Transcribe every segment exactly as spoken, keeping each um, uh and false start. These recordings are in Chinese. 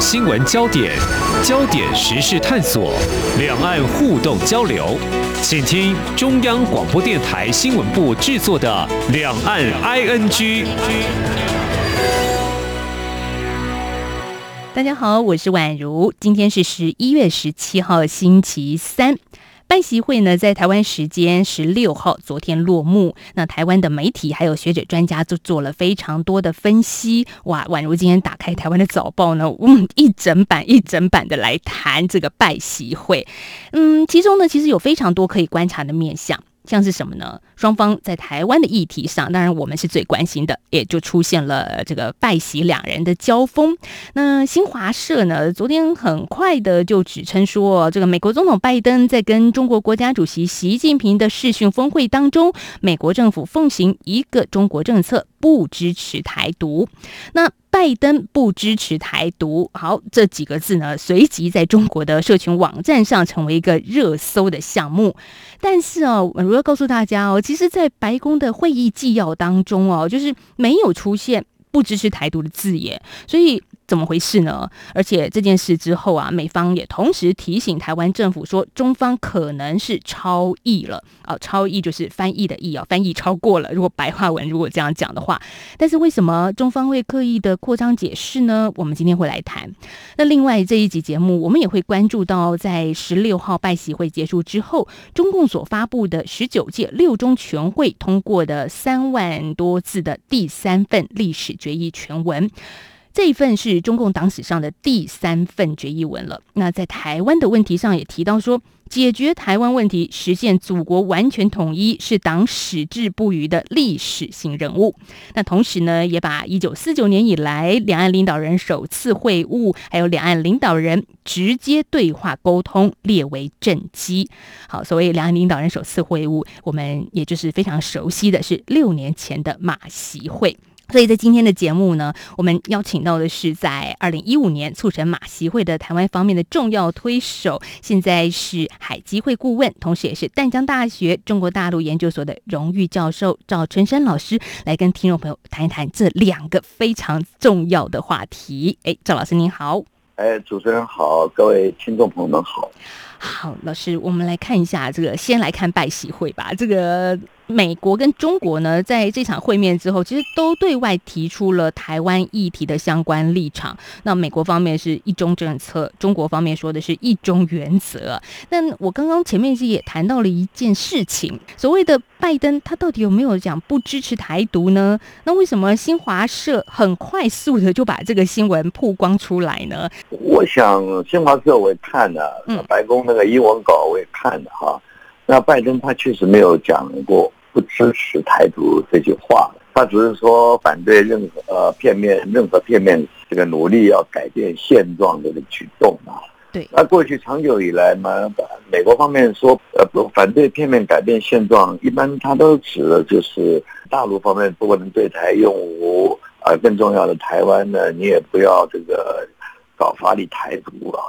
岸新闻焦点、焦点时事探索、两岸互动交流，请听中央广播电台新闻部制作的《两岸 I N G》。大家好，我是婉如，今天是十一月十七号，星期三。拜习会呢，在台湾时间十六号昨天落幕，那台湾的媒体还有学者专家就做了非常多的分析。哇，宛如今天打开台湾的早报呢，嗯，一整版一整版的来谈这个拜习会。嗯，其中呢，其实有非常多可以观察的面向。像是什么呢？双方在台湾的议题上，当然我们是最关心的，也就出现了这个拜习两人的交锋。那新华社呢，昨天很快的就指称说，这个美国总统拜登在跟中国国家主席习近平的视讯峰会当中，美国政府奉行一个中国政策，不支持台独。那拜登不支持台独，好，这几个字呢，随即在中国的社群网站上成为一个热搜的项目。但是哦，我要告诉大家哦，其实在白宫的会议纪要当中哦，就是没有出现不支持台独的字眼，所以怎么回事呢？而且这件事之后啊，美方也同时提醒台湾政府说，中方可能是超译了、哦、超译就是翻译的译、哦、翻译超过了，如果白话文如果这样讲的话。但是为什么中方会刻意的扩张解释呢？我们今天会来谈。那另外这一集节目我们也会关注到，在十六号拜习会结束之后，中共所发布的十九届六中全会通过的三万多字的第三份历史决议全文，这一份是中共党史上的第三份决议文了。那在台湾的问题上也提到说，解决台湾问题，实现祖国完全统一，是党矢志不渝的历史性任务。那同时呢，也把一九四九年以来两岸领导人首次会晤，还有两岸领导人直接对话沟通列为政绩。好，所谓两岸领导人首次会晤，我们也就是非常熟悉的是六年前的马习会。所以在今天的节目呢，我们邀请到的是在二零一五年促成马习会的台湾方面的重要推手，现在是海基会顾问，同时也是淡江大学中国大陆研究所的荣誉教授赵春山老师，来跟听众朋友谈一谈这两个非常重要的话题。哎，赵老师您好。哎，主持人好，各位听众朋友们好。好，老师，我们来看一下这个，先来看拜习会吧。这个美国跟中国呢，在这场会面之后，其实都对外提出了台湾议题的相关立场。那美国方面是一中政策，中国方面说的是一中原则。那我刚刚前面也谈到了一件事情，所谓的拜登他到底有没有讲不支持台独呢？那为什么新华社很快速的就把这个新闻曝光出来呢？我想新华社我也看了、嗯、白宫那个英文稿我也看了哈。那拜登他确实没有讲过不支持台独这句话，他只是说反对任何呃片面任何片面这个努力要改变现状的举动啊。对。那过去长久以来嘛，美国方面说呃反对片面改变现状，一般他都指的就是大陆方面不能对台用武，呃更重要的台湾呢，你也不要这个搞法理台独啊，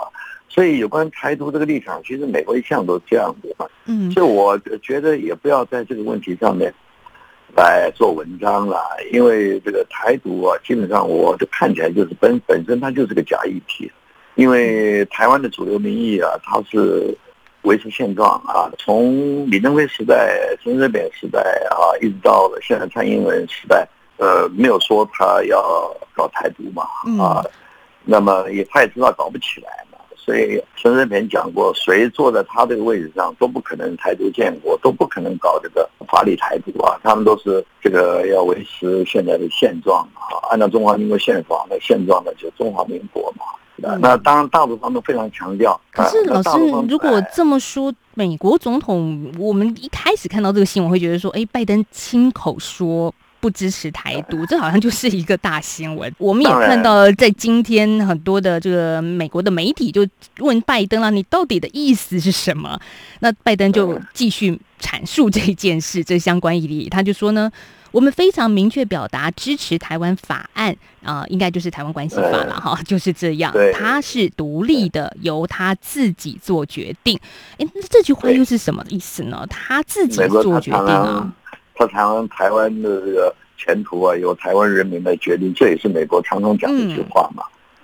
所以有关台独这个立场，其实美国一向都这样子嘛。嗯，所以我觉得也不要在这个问题上面来做文章了，因为这个台独啊，基本上我就看起来就是本本身它就是个假议题，因为台湾的主流民意啊，它是维持现状啊，从李登辉时代、陈水扁时代啊，一直到现在蔡英文时代，呃，没有说他要搞台独嘛啊。嗯，那么也他也知道搞不起来嘛，所以陈水扁讲过，谁坐在他这个位置上都不可能台独建国，都不可能搞这个法理台独啊，他们都是这个要维持现在的现状啊，按照中华民国宪法的现状呢，就是中华民国嘛。嗯、那当然大陆方面非常强调。可是老师、呃、如果这么说，美国总统我们一开始看到这个新闻会觉得说，哎，拜登亲口说不支持台独，这好像就是一个大新闻。我们也看到在今天很多的这个美国的媒体就问拜登啊，你到底的意思是什么？那拜登就继续阐述这件事，这相关议题，他就说呢，我们非常明确表达支持台湾法案啊、呃，应该就是台湾关系法了哈，就是这样，它是独立的，由他自己做决定。哎，这句话又是什么意思呢？他自己做决定啊。他谈完台湾的这个前途啊，由台湾人民来决定，这也是美国常常讲的一句话嘛。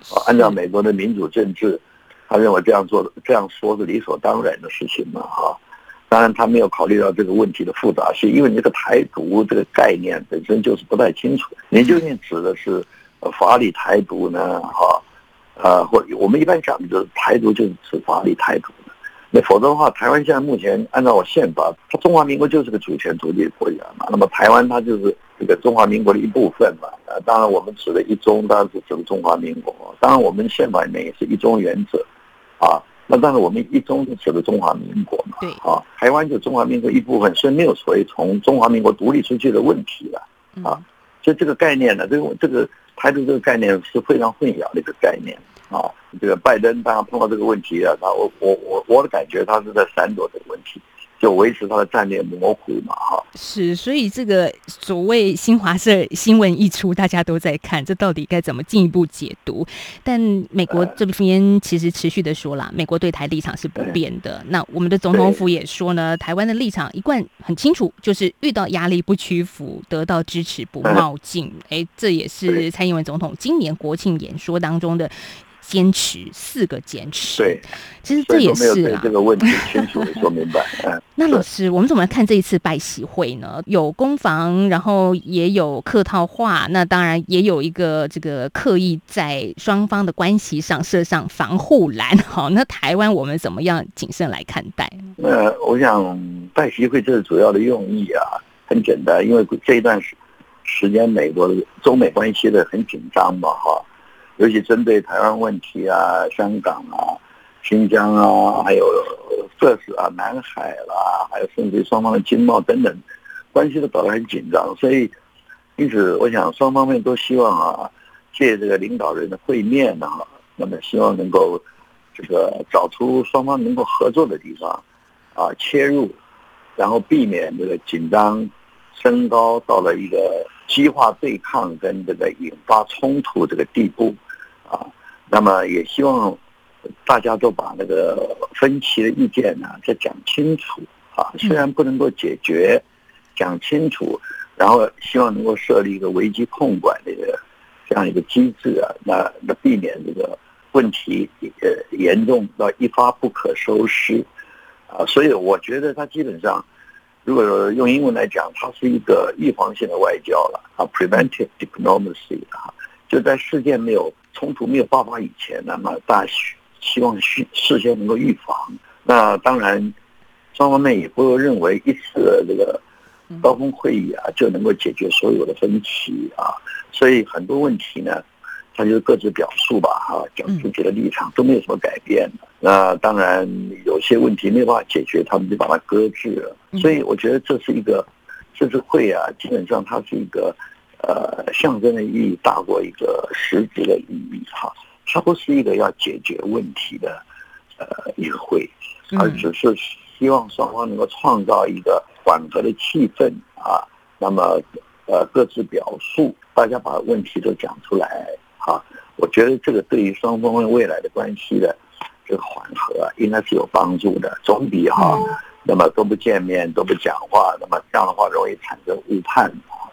啊，按照美国的民主政治，他认为这样做、这样说是理所当然的事情嘛，哈、啊。当然，他没有考虑到这个问题的复杂性，因为你这个台独这个概念本身就是不太清楚。你究竟指的是法理台独呢，哈、啊，呃，或者我们一般讲的台独就是指法理台独的。那否则的话，台湾现在目前按照我宪法，它中华民国就是个主权独立的国家嘛，那么台湾它就是这个中华民国的一部分嘛。呃，当然我们指的一中，当然是整个中华民国。当然我们宪法里面也是一中原则，啊。那当然，我们一中是指的中华民国嘛，对啊，台湾就中华民国一部分，所以没有所谓从中华民国独立出去的问题了啊、嗯。所以这个概念呢，这个这个台独这个概念是非常混淆的一个概念啊。这个拜登当然碰到这个问题啊，他我我我我的感觉他是在闪躲这个问题，就维持他的战略模糊嘛，哈、啊。是，所以这个所谓新华社新闻一出，大家都在看，这到底该怎么进一步解读？但美国这边其实持续的说啦，美国对台立场是不变的。那我们的总统府也说呢，台湾的立场一贯很清楚，就是遇到压力不屈服，得到支持不冒进。哎，这也是蔡英文总统今年国庆演说当中的坚持，四个坚持。对，其实这也是啊，没有对这个问题清楚的说明白。那老师，我们怎么来看这一次拜习会呢？有攻防，然后也有客套话，那当然也有一个这个刻意在双方的关系上设上防护栏。好，那台湾我们怎么样谨慎来看待？呃，我想拜习会这是主要的用意啊，很简单，因为这一段时间美国中美关系的很紧张嘛，哈。尤其针对台湾问题啊、香港啊、新疆啊，还有这次啊、南海啦、啊，还有甚至双方的经贸等等，关系都搞得很紧张。所以，因此我想双方面都希望啊，借这个领导人的会面啊，那么希望能够这个找出双方能够合作的地方啊，切入，然后避免这个紧张升高到了一个激化对抗跟这个引发冲突这个地步。啊，那么也希望大家都把那个分歧的意见呢、啊，再讲清楚啊。虽然不能够解决，讲清楚，然后希望能够设立一个危机控管的这样一个机制啊，那那避免这个问题呃严重到一发不可收拾啊。所以我觉得它基本上，如果用英文来讲，它是一个预防性的外交了啊 ，preventive diplomacy 啊，就在事件没有。冲突没有爆发以前，那么大家希望事先能够预防。那当然，双方面也不会认为一次的这个高峰会议啊就能够解决所有的分歧啊。所以很多问题呢，他就各自表述吧，哈、啊，讲自己的立场都没有什么改变。那当然有些问题没有办法解决，他们就把它搁置了。所以我觉得这是一个这次会啊，基本上它是一个。呃，象征的意义大过一个实质的意义哈，它不是一个要解决问题的呃一个会，而只是希望双方能够创造一个缓和的气氛啊。那么呃，各自表述，大家把问题都讲出来啊。我觉得这个对于双方未来的关系的这个缓和、啊，应该是有帮助的，总比哈、啊、那么都不见面都不讲话，那么这样的话容易产生误判。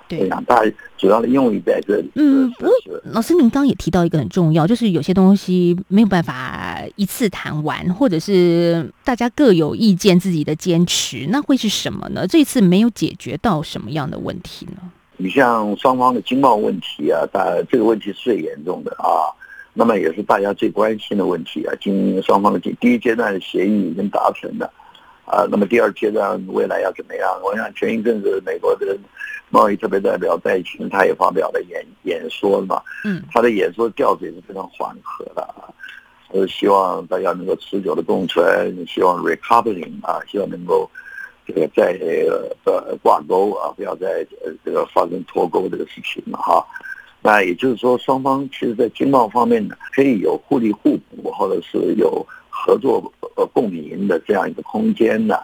对，大主要的用意在这里。嗯，不过老师，您刚刚也提到一个很重要，就是有些东西没有办法一次谈完，或者是大家各有意见、自己的坚持，那会是什么呢？这一次没有解决到什么样的问题呢？你像双方的经贸问题啊，大这个问题是最严重的啊，那么也是大家最关心的问题啊。经双方的第一阶段的协议已经达成了。啊，那么第二阶段未来要怎么样？我想前一阵子美国的贸易特别代表戴琴他也发表了演演说嘛，嗯，他的演说调子也是非常缓和的啊，呃，希望大家能够持久的共存，希望 recoupling 啊，希望能够这个在呃挂钩啊，不要再这个发生脱钩这个事情了哈。那也就是说，双方其实在经贸方面呢，可以有互利互补，或者是有合作呃共赢的这样一个空间呢，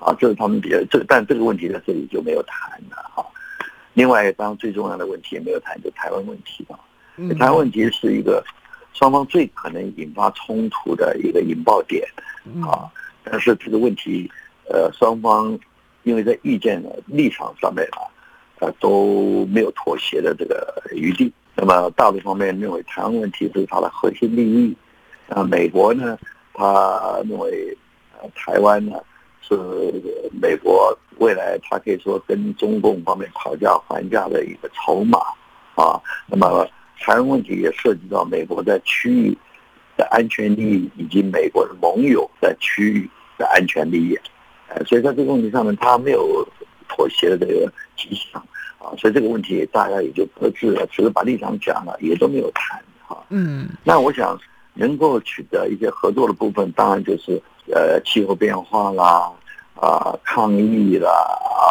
啊，这是他们比较这个，但这个问题在这里就没有谈了哈、啊。另外，当然最重要的问题也没有谈，就台湾问题啊。台湾问题是一个双方最可能引发冲突的一个引爆点啊，但是这个问题呃双方因为在意见的立场上面啊，呃都没有妥协的这个余地，那么大陆方面认为台湾问题是它的核心利益，啊，美国呢，他认为台湾呢是美国未来他可以说跟中共方面讨价还价的一个筹码啊。那么台湾问题也涉及到美国在区域的安全利益以及美国的盟友在区域的安全利益，呃，所以在这个问题上面他没有妥协的这个迹象啊，所以这个问题大家也就搁置了，只是把立场讲了，也都没有谈啊。嗯，那我想能够取得一些合作的部分，当然就是呃气候变化啦，啊、呃、抗疫啦啊，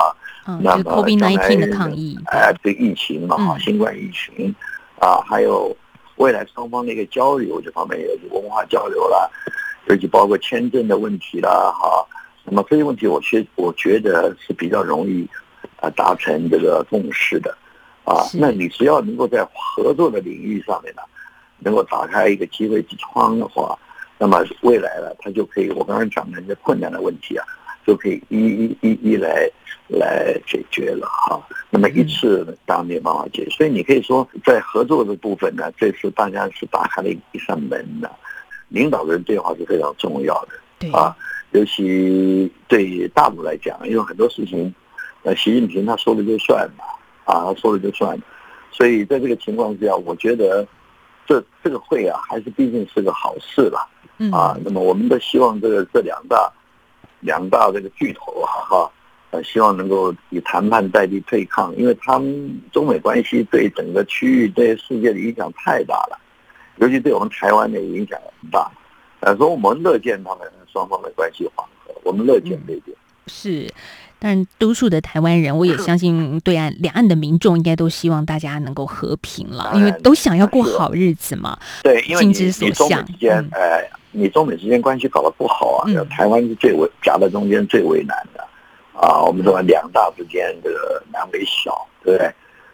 嗯、那么 COVID 十九 的抗疫，哎、呃，对疫情嘛、嗯，新冠疫情啊，还有未来双方的一个交流，这方面也是文化交流啦，尤其包括签证的问题啦，哈、啊，那么这些问题我觉我觉得是比较容易啊达成这个共识的，啊，那你只要能够在合作的领域上面呢，能够打开一个机会之窗的话，那么未来呢，它就可以，我刚刚讲的那些困难的问题啊，就可以一一一一来来解决了哈。那么一次当然没办法解决，所以你可以说在合作的部分呢，这次大家是打开了一扇门的。领导人对话是非常重要的啊，尤其对大陆来讲，因为很多事情，呃，习近平他说了就算嘛，啊，他说了就算。所以在这个情况下，我觉得。这这个会啊，还是毕竟是个好事了，啊，那么我们都希望这个这两大两大这个巨头啊，哈、啊，希望能够以谈判代替对抗，因为他们中美关系对整个区域、对世界的影响太大了，尤其对我们台湾的影响很大，呃，所以我们乐见他们双方的关系缓和，我们乐见这一点。是，但多数的台湾人，我也相信对岸两岸的民众应该都希望大家能够和平了，因为都想要过好日子嘛。对，因为你你中美之间，哎、嗯呃，你中美之间关系搞得不好啊，嗯、台湾是最为夹在中间最为难的啊。我们说两大之间这个难为小，对不对？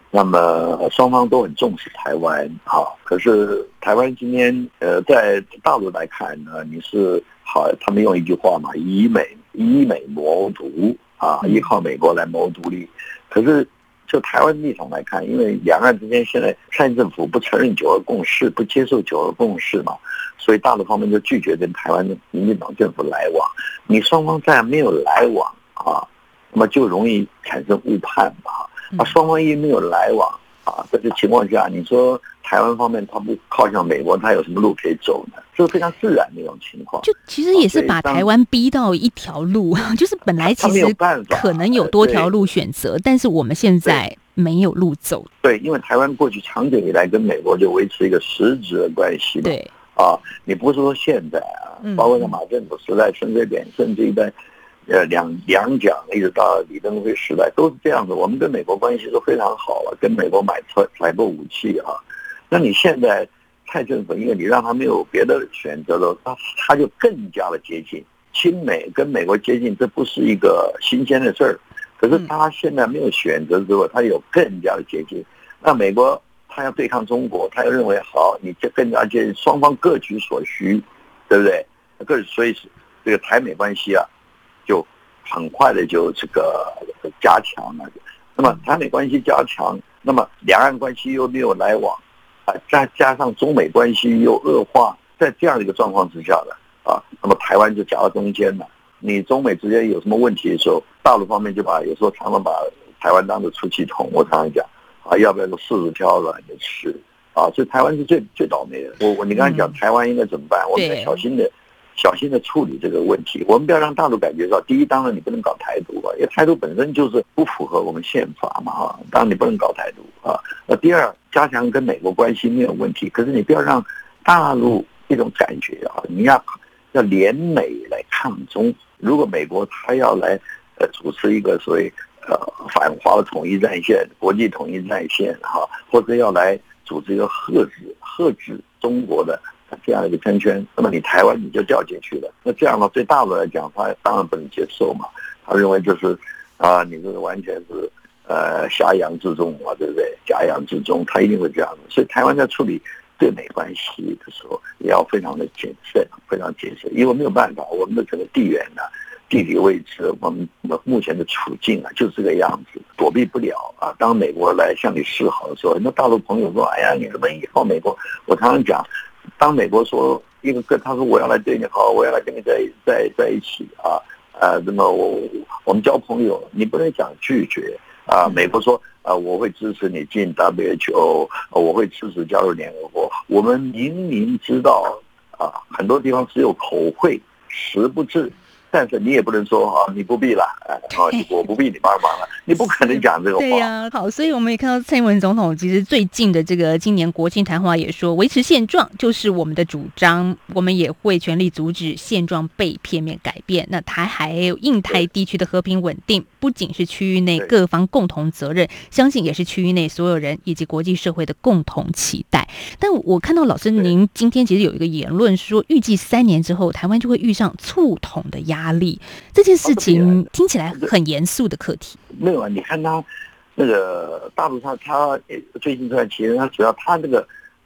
那么双方都很重视台湾啊，可是台湾今天呃，在大陆来看呢，你是好，他们用一句话嘛，以美。以美谋独啊，依靠美国来谋独立。可是就台湾立场来看，因为两岸之间现在蔡政府不承认九二共识，不接受九二共识嘛，所以大陆方面就拒绝跟台湾的民进党政府来往。你双方再没有来往啊，那么就容易产生误判嘛。啊，双方一没有来往啊，在这情况下，你说台湾方面他不靠向美国，他有什么路可以走呢？这是非常自然的一种情况，就其实也是把台湾逼到一条路、啊、就是本来其实可能有多条路选择，但是我们现在没有路走。对，因为台湾过去长久以来跟美国就维持一个实质的关系。对啊，你不是说现在啊，包括在马政府时代、陈水扁，甚至一代呃两两蒋一直到李登辉时代都是这样子，我们跟美国关系都非常好了、啊，跟美国买车采购武器啊。那你现在蔡政府，因为你让他没有别的选择了，他他就更加的接近亲美，跟美国接近，这不是一个新鲜的事儿。可是他现在没有选择之后，他有更加的接近。那美国他要对抗中国，他又认为好，你就更加接近，双方各取所需，对不对？各所以这个台美关系啊，就很快的就这个加强了。那么台美关系加强，那么两岸关系又没有来往。啊，加加上中美关系又恶化，在这样的一个状况之下的啊，那么台湾就夹到中间了。你中美之间有什么问题的时候，大陆方面就把有时候常常把台湾当作出气筒。我常常讲啊，要不要说柿子挑软的吃啊？所以台湾是最最倒霉的。我我你刚才讲台湾应该怎么办？我们要小心的、小心的处理这个问题。我们不要让大陆感觉到，第一，当然你不能搞台独啊，因为台独本身就是不符合我们宪法嘛啊，当然你不能搞台独啊。那第二。加强跟美国关系没有问题，可是你不要让大陆这种感觉啊！你要要联美来抗中。如果美国他要来呃主持一个所谓呃反华的统一战线、国际统一战线哈、啊，或者要来组织一个遏制遏制中国的这样一个圈圈，那么你台湾你就掉进去了。那这样呢，对大陆来讲，他当然不能接受嘛。他认为就是啊，你这个完全是。呃，挟洋制中嘛，对不对？挟洋制中，他一定会这样的。所以台湾在处理对美关系的时候，也要非常的谨慎，非常谨慎，因为没有办法，我们的整个地缘呢、啊，地理位置，我们目前的处境啊，就是这个样子，躲避不了啊。当美国来向你示好的时候，那大陆朋友说：“哎呀，你怎么以后美国？”我常常讲，当美国说一个个，他说我要来对你好，我要来跟你在在在一起啊，呃，那么我我们交朋友，你不能讲拒绝啊。美国说啊、呃，我会支持你进 W H O， 我会支持加入联合国。我们明明知道啊，很多地方只有口惠，实不至。但是你也不能说啊，你不必了，哎，啊，我不必你帮忙了，你不可能讲这个话。对呀、啊，好，所以我们也看到蔡英文总统其实最近的这个今年国庆谈话也说，维持现状就是我们的主张，我们也会全力阻止现状被片面改变。那台海还有印太地区的和平稳定，不仅是区域内各方共同责任，相信也是区域内所有人以及国际社会的共同期待。但我看到老师您今天其实有一个言论说，预计三年之后，台湾就会遇上促统的压力。压力这件事情听起来很严肃的课题。没有啊，你看他那个大陆上，他最近这段期间，他主要他那个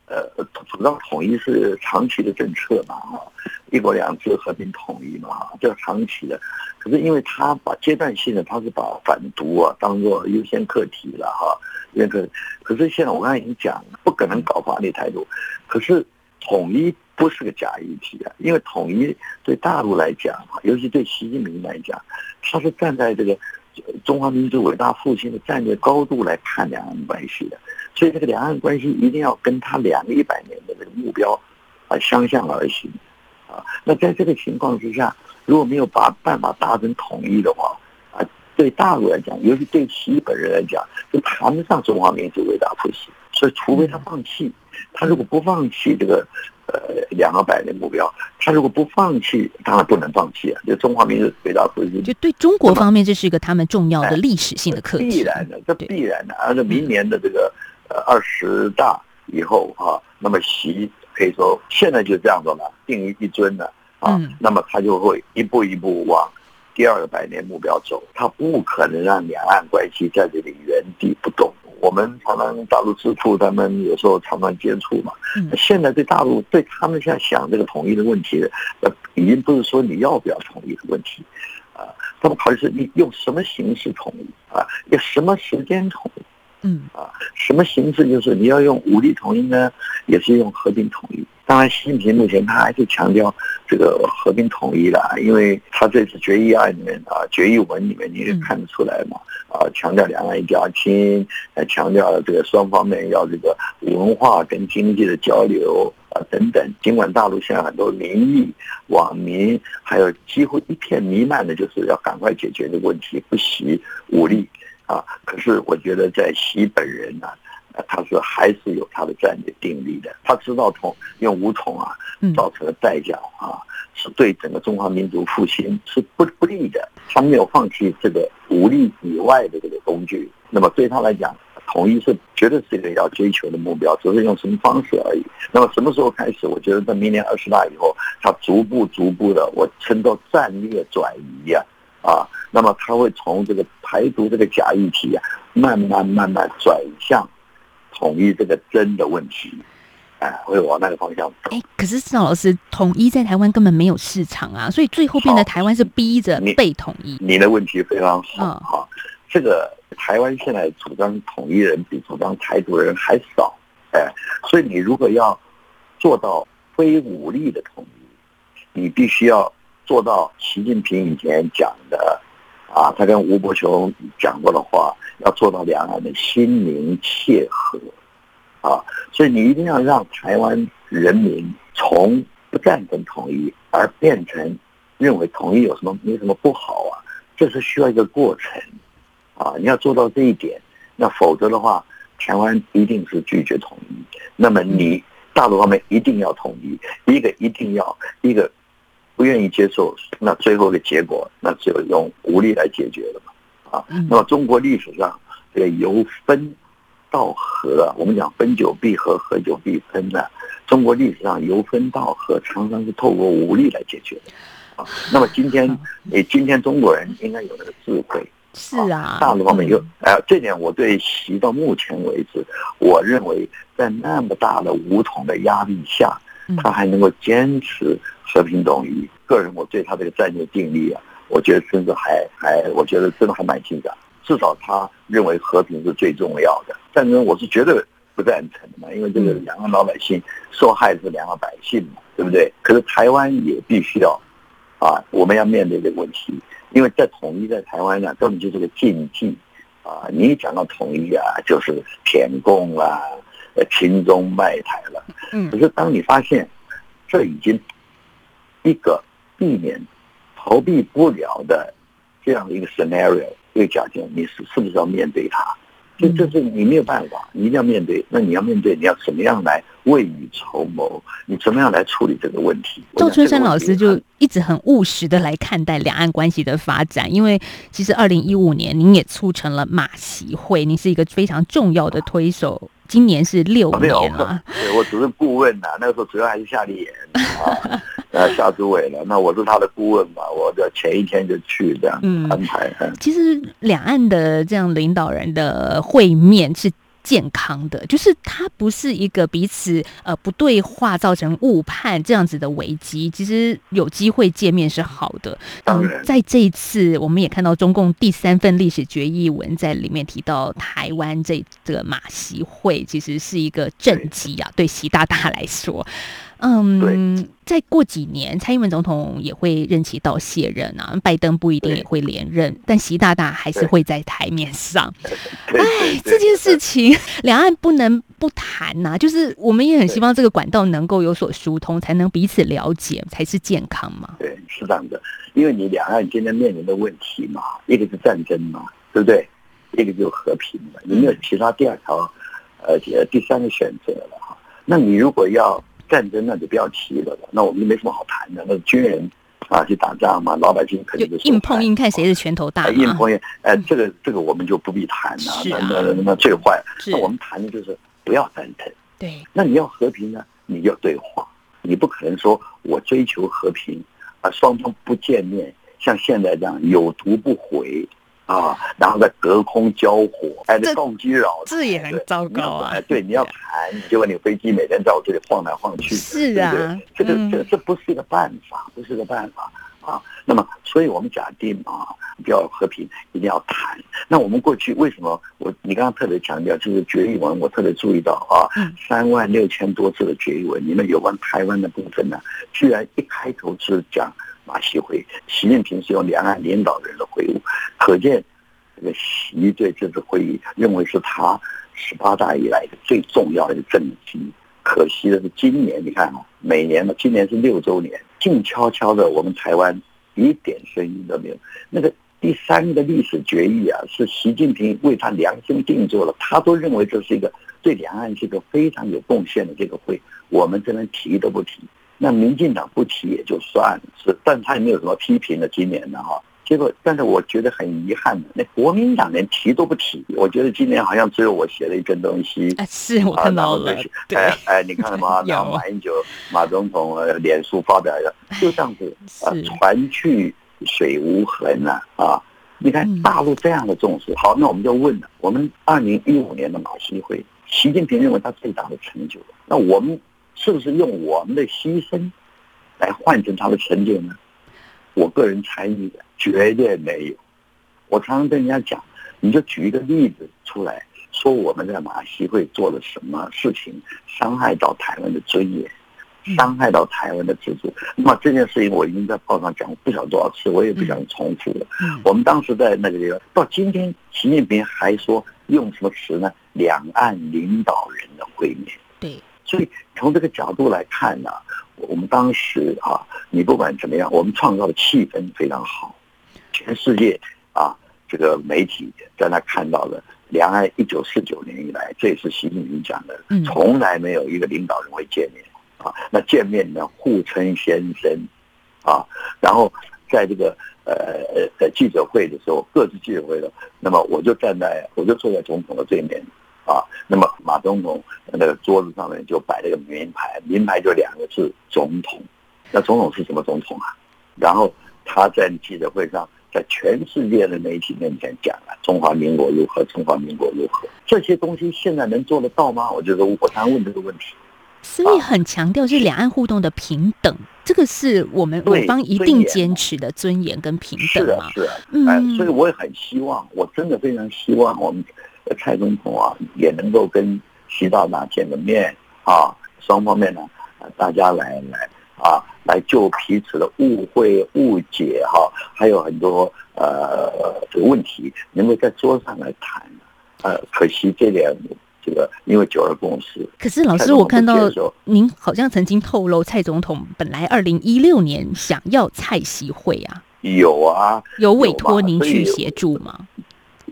呃主张统一是长期的政策嘛，一国两制和平统一嘛，这长期的。可是因为他把阶段性的，他是把反独啊当作优先课题了哈、啊。那个可是现在我刚才已经讲，不可能搞法律台独，可是统一。不是个假议题啊，因为统一对大陆来讲，尤其对习近平来讲，他是站在这个中华民族伟大复兴的战略高度来看两岸关系的，所以这个两岸关系一定要跟他两个一百年的这个目标啊相向而行啊。那在这个情况之下，如果没有把办法达成统一的话啊，对大陆来讲，尤其对习本人来讲，就谈不上中华民族伟大复兴。所以，除非他放弃，他如果不放弃这个。呃，两个百年目标，他如果不放弃，当然不能放弃啊！就中华民族伟大复兴，就对中国方面，这是一个他们重要的历史性的课题。必然的，这必然的。而且明年的这个呃二十大以后啊，那么习可以说现在就这样子了，定于一尊了啊、嗯。那么他就会一步一步往第二个百年目标走，他不可能让两岸关系在这里原地不动。我们常常大陆智库，他们有时候常常接触嘛。现在对大陆，对他们现在想这个统一的问题，呃，已经不是说你要不要统一的问题，啊、呃，他们考虑是你用什么形式统一啊，用什么时间统一，嗯，啊，什么形式就是你要用武力统一呢，也是用和平统一。当然，习近平目前他还是强调这个和平统一啦，因为他这次决议案里面啊，决议文里面你也看得出来嘛，啊，强调两岸一家亲，呃，强调这个双方面要这个文化跟经济的交流啊等等。尽管大陆现在很多民意、网民还有几乎一片弥漫的就是要赶快解决这个问题，不惜武力啊，可是我觉得在习本人呢、啊。他是还是有他的战略定力的，他知道统用武统啊，造成的代价啊，是对整个中华民族复兴是不不利的。他没有放弃这个武力以外的这个工具，那么对他来讲，统一是绝对是一个要追求的目标，只是用什么方式而已。那么什么时候开始？我觉得在明年二十大以后，他逐步逐步的，我称作战略转移啊。啊，那么他会从这个台独这个假议题啊，慢慢慢慢转向。统一这个真的问题，哎、啊，会往那个方向走。哎，可是赵老师，统一在台湾根本没有市场啊，所以最后变得台湾是逼着被统一。你, 你的问题非常好，哦啊、这个台湾现在主张统一人比主张台独人还少，哎，所以你如果要做到非武力的统一，你必须要做到习近平以前讲的。啊，他跟吴伯雄讲过的话，要做到两岸的心灵契合，啊，所以你一定要让台湾人民从不赞成统一，而变成认为统一有什么没什么不好啊，这是需要一个过程，啊，你要做到这一点，那否则的话，台湾一定是拒绝统一。那么你大陆方面一定要统一，一个一定要一个。不愿意接受，那最后的结果，那只有用武力来解决了嘛？啊，那么中国历史上这个由分到合啊，我们讲分久必合，合久必分呢、啊。中国历史上由分到合，常常是透过武力来解决的。啊，那么今天，诶，今天中国人应该有那个智慧。是啊，大陆方面有，哎、嗯呃，这点我对习到目前为止，我认为在那么大的武统的压力下。他还能够坚持和平统一，个人我对他这个战略定力啊，我觉得真的还还，我觉得真的还蛮欣赏。至少他认为和平是最重要的，战争我是绝对不赞成的嘛，因为这个两岸老百姓受害是两岸百姓嘛，对不对？可是台湾也必须要，啊，我们要面对这个问题，因为在统一在台湾呢，根本就是个禁忌啊！你一讲到统一啊，就是舔共啦、啊、亲中卖台了。嗯，可是当你发现这已经一个避免逃避不了的这样的一个 scenario。这个假定你是是不是要面对它？就就是你没有办法，你一定要面对。那你要面对，你要怎么样来未雨绸缪？你怎么样来处理这个问题？赵春山老师就一直很务实的来看待两岸关系的发展，因为其实二零一五年您也促成了马习会，您是一个非常重要的推手。今年是六年了、啊啊，对，我只是顾问呐、啊，那个时候主要还是夏立言啊，呃、啊，夏主委了，那我是他的顾问嘛，我的前一天就去这样安排。嗯、其实两岸的这样领导人的会面是健康的，就是它不是一个彼此呃不对话造成误判这样子的危机，其实有机会见面是好的。嗯，在这一次我们也看到中共第三份历史决议文在里面提到台湾这这个马习会其实是一个政绩啊，对习大大来说。嗯，再过几年，蔡英文总统也会任期到卸任啊，拜登不一定也会连任，但习大大还是会在台面上。哎，这件事情两岸不能不谈呐、啊，就是我们也很希望这个管道能够有所疏通，才能彼此了解，才是健康嘛。对，是这样的，因为你两岸今天面临的问题嘛，一个是战争嘛，对不对？一个就是和平嘛，你没有其他第二条，呃，第三个选择了哈。那你如果要战争那就不要提了，那我们就没什么好谈的。那军人啊去打仗嘛，老百姓肯定就硬碰硬，看谁的拳头大、啊。硬碰硬，哎、呃，这个这个我们就不必谈了、啊啊。那那那最坏，那我们谈的就是不要战争。对，那你要和平呢，你要对话，你不可能说我追求和平啊，双方不见面，像现在这样有毒不回啊，然后再隔空交火，哎，这动机扰，这也很糟糕啊！哎，对，你要谈，结果你飞机每天在我这里晃来晃去，是啊，对不对？嗯、这个这这不是一个办法，不是一个办法啊！那么，所以我们假定啊，要和平，一定要谈。那我们过去为什么我你刚刚特别强调，就是决议文，我特别注意到啊，三万六千多字的决议文里面有关台湾的部分呢，居然一开头是讲。马习会，习近平是用两岸领导人的会晤，可见这个习对这次会议认为是他十八大以来最重要的政绩。可惜的是，今年你看啊，每年嘛，今年是六周年，静悄悄的，我们台湾一点声音都没有。那个第三个历史决议啊，是习近平为他量身定做了，他都认为这是一个对两岸是一个非常有贡献的这个会，我们这边提都不提。那民进党不提也就算了，是，但他也没有什么批评的今年的哈。结果，但是我觉得很遗憾的，那国民党连提都不提。我觉得今年好像只有我写了一篇东西，啊、是我看到了，啊、对，哎哎，你看了吗？然后马英九、马总统呃，脸书发表的，就这样子啊，船去水无痕呐 啊, 啊！你看大陆这样的重视，嗯、好，那我们就问了，我们二零一五年的马习会，习近平认为他最大的成就，那我们。是不是用我们的牺牲来换成他的成就呢？我个人参与的绝对没有。我常常跟人家讲，你就举一个例子出来，说我们在马习会做了什么事情，伤害到台湾的尊严，伤害到台湾的自主。那么这件事情我已经在报上讲不晓多少次，我也不想重复了。我们当时在那个地方，到今天习近平还说用什么词呢？两岸领导人的会面。对。所以从这个角度来看呢、啊，我们当时啊，你不管怎么样，我们创造的气氛非常好，全世界啊，这个媒体在那看到了两岸一九四九年以来，这也是习近平讲的，从来没有一个领导人会见面啊。那见面呢，互称先生啊，然后在这个呃呃记者会的时候，各自记者会了，那么我就站在，我就坐在总统的对面。啊，那么马总统那个桌子上面就摆了个名牌，名牌就两个字“总统”。那总统是什么总统啊？然后他在记者会上，在全世界的媒体面前讲了、啊、中华民国如何，中华民国如何，这些东西现在能做得到吗？我觉得我常问这个问题。所以很强调是两岸互动的平等，这个是我们我方一定坚持的尊严跟平等嘛。是啊，是啊，嗯，所以我也很希望，我真的非常希望我们蔡总统啊也能够跟习大大见个面啊，双方面呢，大家来来啊来就彼此的误会误解哈，啊，还有很多呃这个问题能够在桌上来谈，呃，可惜这点。这个因为九二共识，可是老师，我看到您好像曾经透露，蔡总统本来二零一六年想要蔡习会啊，有啊，有委托您去协助吗？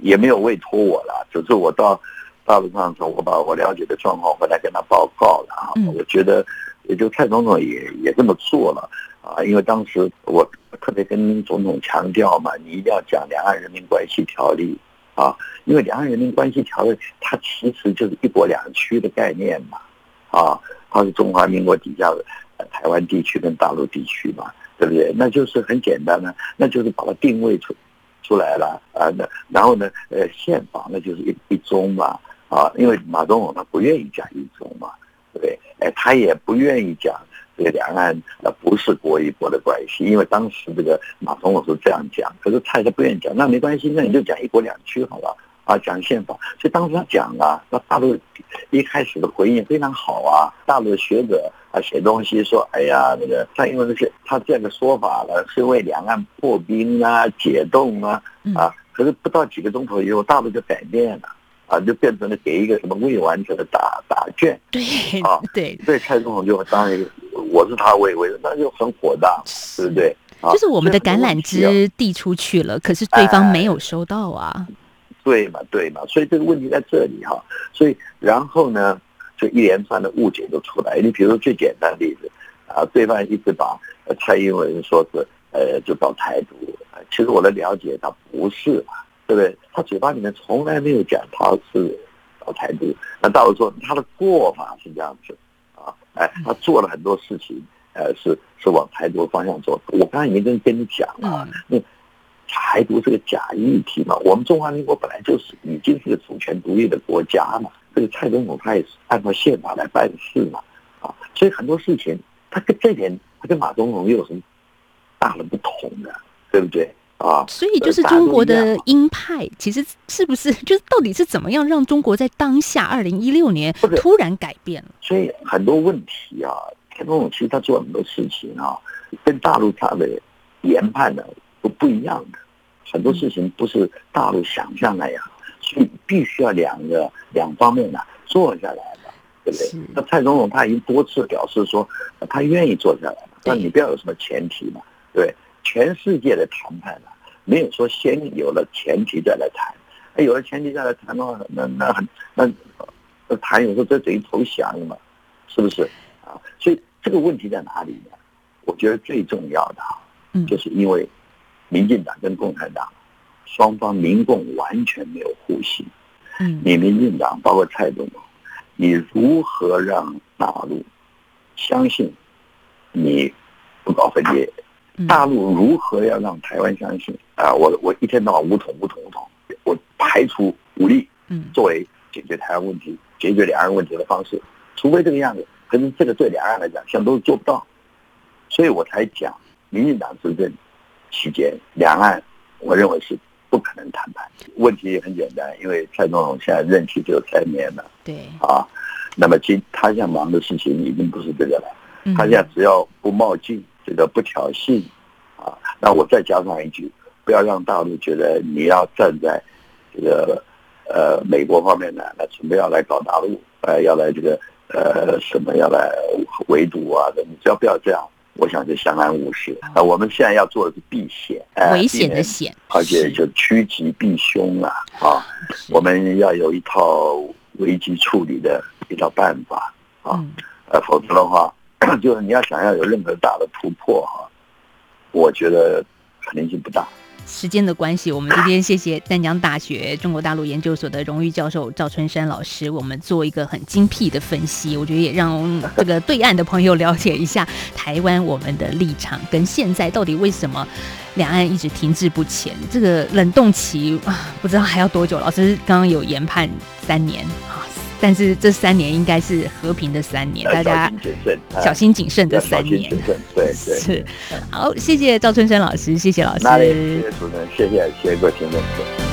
也没有委托我了，只是我到大陆上说，我把我了解的状况回来跟他报告了啊。嗯，我觉得也就蔡总统也也这么做了啊，因为当时我特别跟总统强调嘛，你一定要讲《两岸人民关系条例》。啊，因为两岸人民关系条例它其实就是一国两区的概念嘛，啊，它是中华民国底下的台湾地区跟大陆地区嘛，对不对？那就是很简单呢，那就是把它定位出出来了啊，那然后呢，呃，宪法那就是一一中嘛，啊，因为马总统他不愿意讲一中嘛，对不对？哎，他也不愿意讲这个两岸呃不是国与国的关系，因为当时这个马总统是这样讲，可是蔡他不愿意讲，那没关系，那你就讲一国两区好了啊，讲宪法。所以当时他讲啊，那大陆一开始的回应非常好啊，大陆的学者啊写东西说，哎呀，那个蔡英文是他这样的说法了，是为两岸破冰啊、解冻啊啊，可是不到几个钟头以后，大陆就改变了。啊，就变成了给一个什么未完成的答答卷，对，啊，对，所以蔡总统就当然我是他委委，那就很火大，对不对？啊，就是我们的橄榄枝递出去了，可是对方没有收到啊。哎，对嘛，对嘛，所以这个问题在这里哈，啊。所以然后呢，就一连串的误解就出来。你比如说最简单的例子啊，对方一直把蔡英文说是呃就搞台独，其实我的了解他不是嘛。对不对？他嘴巴里面从来没有讲他是搞台独，那大陆说他的做法是这样子啊，哎，他做了很多事情，呃，是是往台独方向做。我刚才已经跟跟你讲了，那台独是个假议题嘛，我们中华民国本来就是已经是个主权独立的国家嘛，这个蔡总统他也是按照宪法来办事嘛，啊，所以很多事情他跟这点他跟马总统又有什么大的不同的，对不对？啊，所以就是中国的鹰派，其实是不是就是到底是怎么样让中国在当下二零一六年突然改变了？所以很多问题啊，蔡总统其实他做很多事情啊，跟大陆他的研判呢都不一样的，很多事情不是大陆想象那样，所以必须要两个两方面呢，啊，做下来的，对不对？那蔡总统他已经多次表示说，呃、他愿意做下来，那你不要有什么前提嘛，对。全世界的谈判啊，没有说先有了前提再来谈，哎，有了前提再来谈的话，那那那那谈有时候这等于投降嘛，是不是啊？所以这个问题在哪里呢？我觉得最重要的啊，就是因为民进党跟共产党双方民共完全没有互信。嗯，你民进党包括蔡总统，你如何让大陆相信你不搞分裂？大陆如何要让台湾相信啊？我我一天到晚武统武统武统，我排除武力，嗯，作为解决台湾问题、解决两岸问题的方式，除非这个样子，可是这个对两岸来讲，现在都是做不到，所以我才讲，民进党执政期间，两岸我认为是不可能谈判。问题也很简单，因为蔡总统现在任期只有三年了，对啊，那么今他现在忙的事情已经不是这个了，嗯，他现在只要不冒进。这个不挑衅，啊，那我再加上一句，不要让大陆觉得你要站在这个呃美国方面呢，来准备要来搞大陆，呃，要来这个呃什么要来围堵啊，你只要不要这样，我想就相安无事。那，啊，我们现在要做的是避险，呃、危险的险，而且就趋吉避凶啊啊，我们要有一套危机处理的一套办法啊，呃、嗯，否则的话。就是你要想要有任何大的突破哈，我觉得可能性不大。时间的关系，我们今天谢谢淡江大学中国大陆研究所的荣誉教授赵春山老师，我们做一个很精辟的分析，我觉得也让这个对岸的朋友了解一下台湾我们的立场跟现在到底为什么两岸一直停滞不前，这个冷冻期，啊，不知道还要多久。老师刚刚有研判三年啊。但是这三年应该是和平的三年，大家小心谨慎的三年。对对，是。好，谢谢赵春生老师，谢谢老师。哪里？谢谢主持人，谢谢谢谢各位听众。